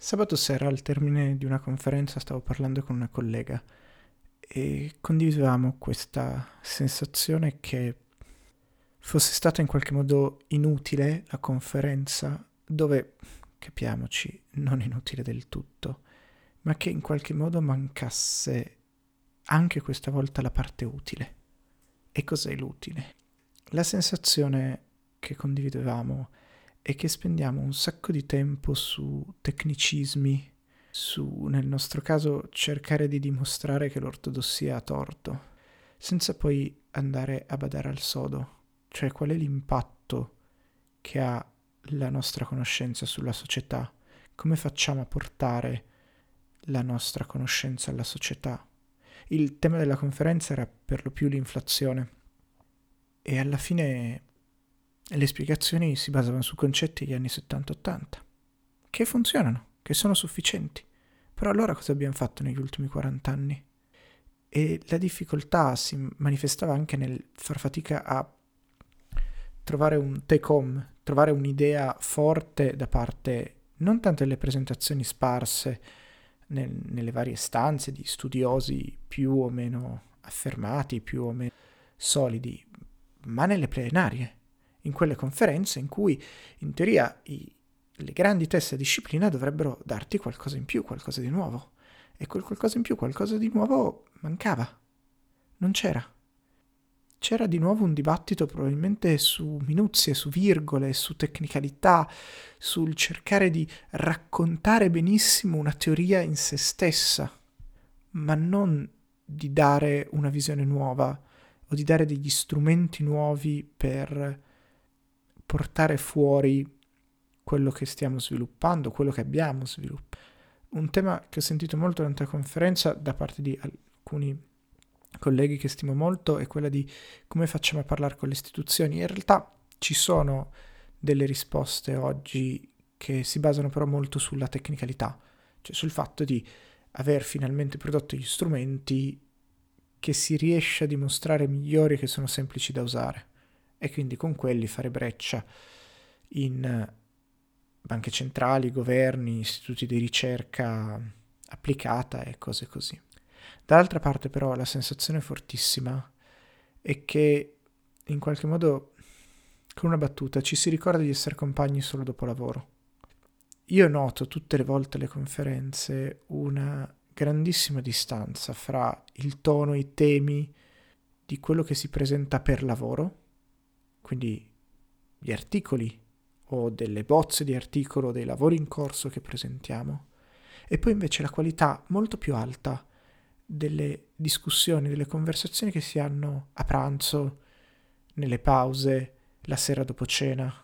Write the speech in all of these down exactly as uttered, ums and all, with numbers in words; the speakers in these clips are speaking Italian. Sabato sera, al termine di una conferenza, stavo parlando con una collega e condividevamo questa sensazione che fosse stata in qualche modo inutile la conferenza, dove, capiamoci, non inutile del tutto, ma che in qualche modo mancasse anche questa volta la parte utile. E cos'è l'utile? La sensazione che condividevamo è che spendiamo un sacco di tempo su tecnicismi, su, nel nostro caso, cercare di dimostrare che l'ortodossia ha torto, senza poi andare a badare al sodo, cioè qual è l'impatto che ha la nostra conoscenza sulla società, come facciamo a portare la nostra conoscenza alla società. Il tema della conferenza era per lo più l'inflazione e alla fine le spiegazioni si basavano su concetti degli anni settanta ottanta, che funzionano, che sono sufficienti. Però allora cosa abbiamo fatto negli ultimi quaranta anni? E la difficoltà si manifestava anche nel far fatica a trovare un take home, trovare un'idea forte da parte non tanto delle presentazioni sparse nel, nelle varie stanze di studiosi più o meno affermati, più o meno solidi, ma nelle plenarie, in quelle conferenze in cui in teoria i, le grandi teste di disciplina dovrebbero darti qualcosa in più, qualcosa di nuovo, e quel qualcosa in più, qualcosa di nuovo mancava, non c'era. C'era di nuovo un dibattito probabilmente su minuzie, su virgole, su tecnicalità, sul cercare di raccontare benissimo una teoria in se stessa, ma non di dare una visione nuova o di dare degli strumenti nuovi per portare fuori quello che stiamo sviluppando, quello che abbiamo sviluppato. Un tema che ho sentito molto durante la conferenza da parte di alcuni colleghi che stimo molto è quella di come facciamo a parlare con le istituzioni. In realtà ci sono delle risposte oggi che si basano però molto sulla tecnicalità, cioè sul fatto di aver finalmente prodotto gli strumenti che si riesce a dimostrare migliori e che sono semplici da usare, e quindi con quelli fare breccia in banche centrali, governi, istituti di ricerca applicata e cose così. Dall'altra parte però la sensazione fortissima è che in qualche modo, con una battuta, ci si ricorda di essere compagni solo dopo lavoro. Io noto tutte le volte alle conferenze una grandissima distanza fra il tono, i temi di quello che si presenta per lavoro, quindi gli articoli o delle bozze di articolo, dei lavori in corso che presentiamo, e poi invece la qualità molto più alta delle discussioni, delle conversazioni che si hanno a pranzo, nelle pause, la sera dopo cena,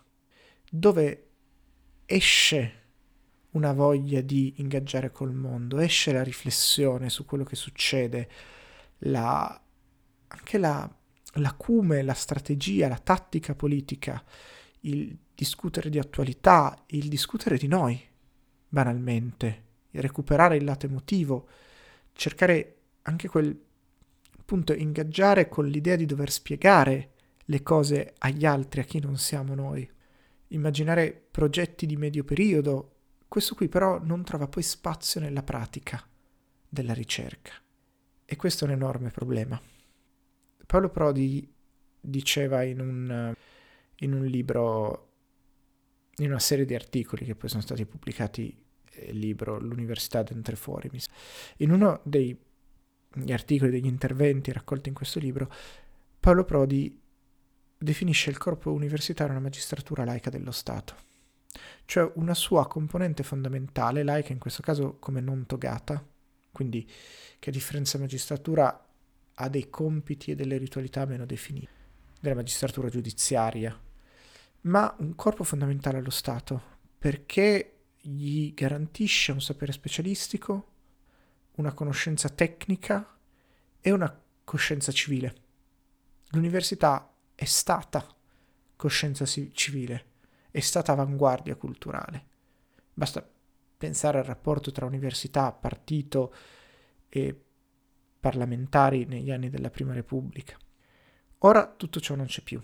dove esce una voglia di ingaggiare col mondo, esce la riflessione su quello che succede, la, anche la, l'acume, la strategia, la tattica politica, il discutere di attualità, il discutere di noi, banalmente, il recuperare il lato emotivo, cercare anche quel punto, ingaggiare con l'idea di dover spiegare le cose agli altri, a chi non siamo noi, immaginare progetti di medio periodo. Questo qui però non trova poi spazio nella pratica della ricerca, e questo è un enorme problema. Paolo Prodi diceva in un, in un libro, in una serie di articoli che poi sono stati pubblicati, il libro L'Università dentro e fuori, in uno degli articoli, degli interventi raccolti in questo libro, Paolo Prodi definisce il corpo universitario una magistratura laica dello Stato, cioè una sua componente fondamentale, laica in questo caso come non togata, quindi che a differenza della magistratura ha dei compiti e delle ritualità meno definite, della magistratura giudiziaria, ma un corpo fondamentale allo Stato, perché gli garantisce un sapere specialistico, una conoscenza tecnica e una coscienza civile. L'università è stata coscienza civile, è stata avanguardia culturale. Basta pensare al rapporto tra università, partito e parlamentari negli anni della Prima Repubblica. Ora tutto ciò non c'è più.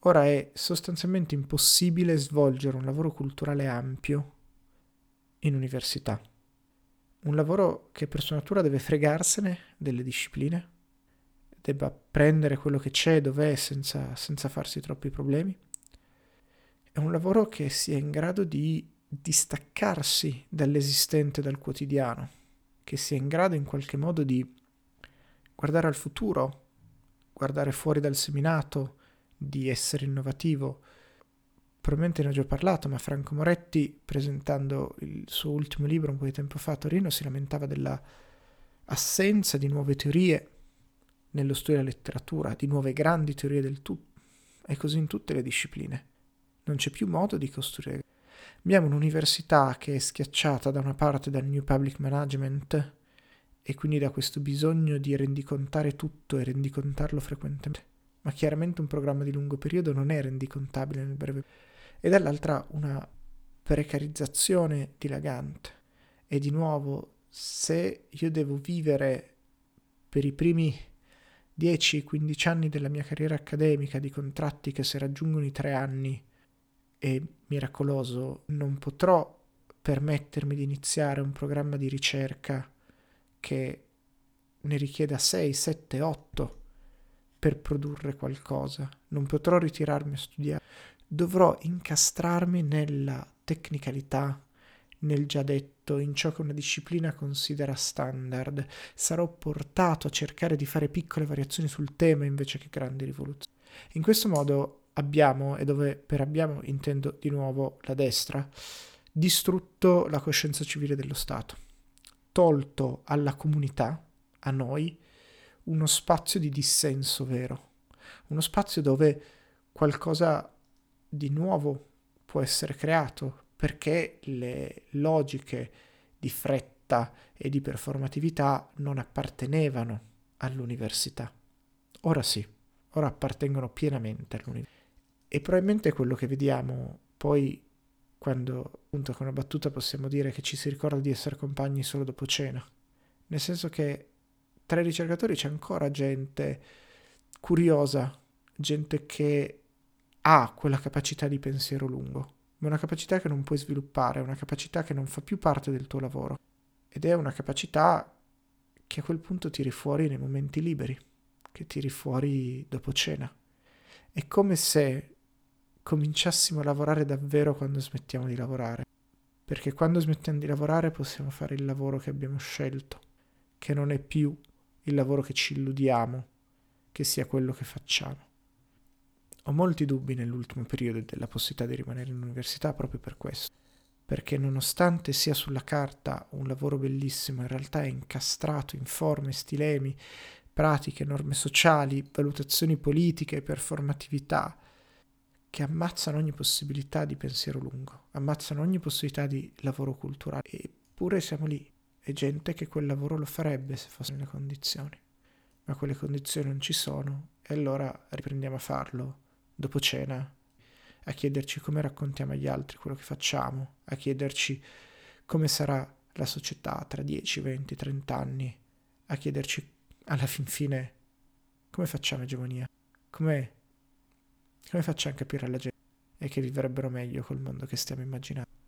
Ora è sostanzialmente impossibile svolgere un lavoro culturale ampio in università. Un lavoro che per sua natura deve fregarsene delle discipline, debba prendere quello che c'è e dov'è senza, senza farsi troppi problemi. È un lavoro che sia in grado di distaccarsi dall'esistente, dal quotidiano, che sia in grado in qualche modo di guardare al futuro, guardare fuori dal seminato, di essere innovativo. Probabilmente ne ho già parlato, ma Franco Moretti, presentando il suo ultimo libro un po' di tempo fa a Torino, si lamentava della assenza di nuove teorie nello studio della letteratura, di nuove grandi teorie del tu. È così in tutte le discipline. Non c'è più modo di costruire. Abbiamo un'università che è schiacciata da una parte dal New Public Management e quindi da questo bisogno di rendicontare tutto e rendicontarlo frequentemente. Ma chiaramente un programma di lungo periodo non è rendicontabile nel breve periodo. E dall'altra una precarizzazione dilagante. E di nuovo, se io devo vivere per i primi dieci quindici anni della mia carriera accademica di contratti che se raggiungono i tre anni è miracoloso, non potrò permettermi di iniziare un programma di ricerca che ne richieda sei, sette, otto per produrre qualcosa. Non potrò ritirarmi a studiare. Dovrò incastrarmi nella tecnicalità, nel già detto, in ciò che una disciplina considera standard. Sarò portato a cercare di fare piccole variazioni sul tema invece che grandi rivoluzioni. In questo modo abbiamo, e dove per abbiamo intendo di nuovo la destra, distrutto la coscienza civile dello Stato, tolto alla comunità, a noi, uno spazio di dissenso vero, uno spazio dove qualcosa di nuovo può essere creato, perché le logiche di fretta e di performatività non appartenevano all'università. Ora sì, ora appartengono pienamente all'università. E probabilmente quello che vediamo poi, quando appunto con una battuta possiamo dire che ci si ricorda di essere compagni solo dopo cena, nel senso che tra i ricercatori c'è ancora gente curiosa, gente che ha quella capacità di pensiero lungo, ma una capacità che non puoi sviluppare, una capacità che non fa più parte del tuo lavoro, ed è una capacità che a quel punto tiri fuori nei momenti liberi, che tiri fuori dopo cena. È come se cominciassimo a lavorare davvero quando smettiamo di lavorare, perché quando smettiamo di lavorare possiamo fare il lavoro che abbiamo scelto, che non è più il lavoro che ci illudiamo che sia quello che facciamo. Ho molti dubbi nell'ultimo periodo della possibilità di rimanere in università proprio per questo, perché nonostante sia sulla carta un lavoro bellissimo, in realtà è incastrato in forme, stilemi, pratiche, norme sociali, valutazioni politiche e performatività che ammazzano ogni possibilità di pensiero lungo, ammazzano ogni possibilità di lavoro culturale. Eppure siamo lì, e gente che quel lavoro lo farebbe se fossero le condizioni, ma quelle condizioni non ci sono, e allora riprendiamo a farlo dopo cena, a chiederci come raccontiamo agli altri quello che facciamo, a chiederci come sarà la società tra dieci, venti, trenta anni, a chiederci alla fin fine come facciamo egemonia, come, come facciamo a capire alla gente e che vivrebbero meglio col mondo che stiamo immaginando.